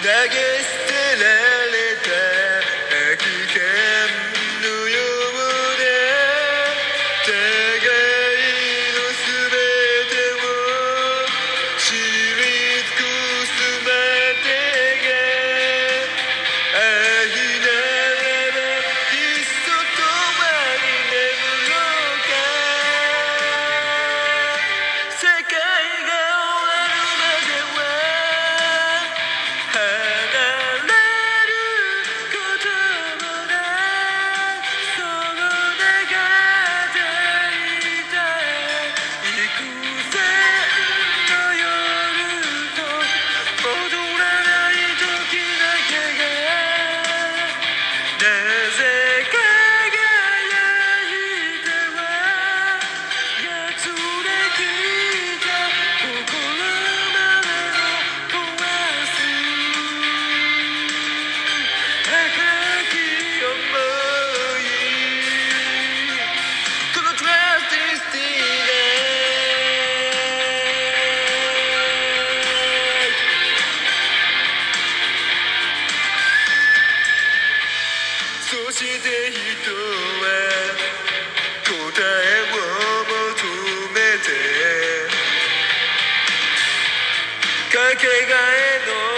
投げ捨てられた空間のようで互いの全てを知り尽くすまでが愛ならばいっそ共に眠ろうか。世界が終わるまではそして人は答えを求めてかけがえの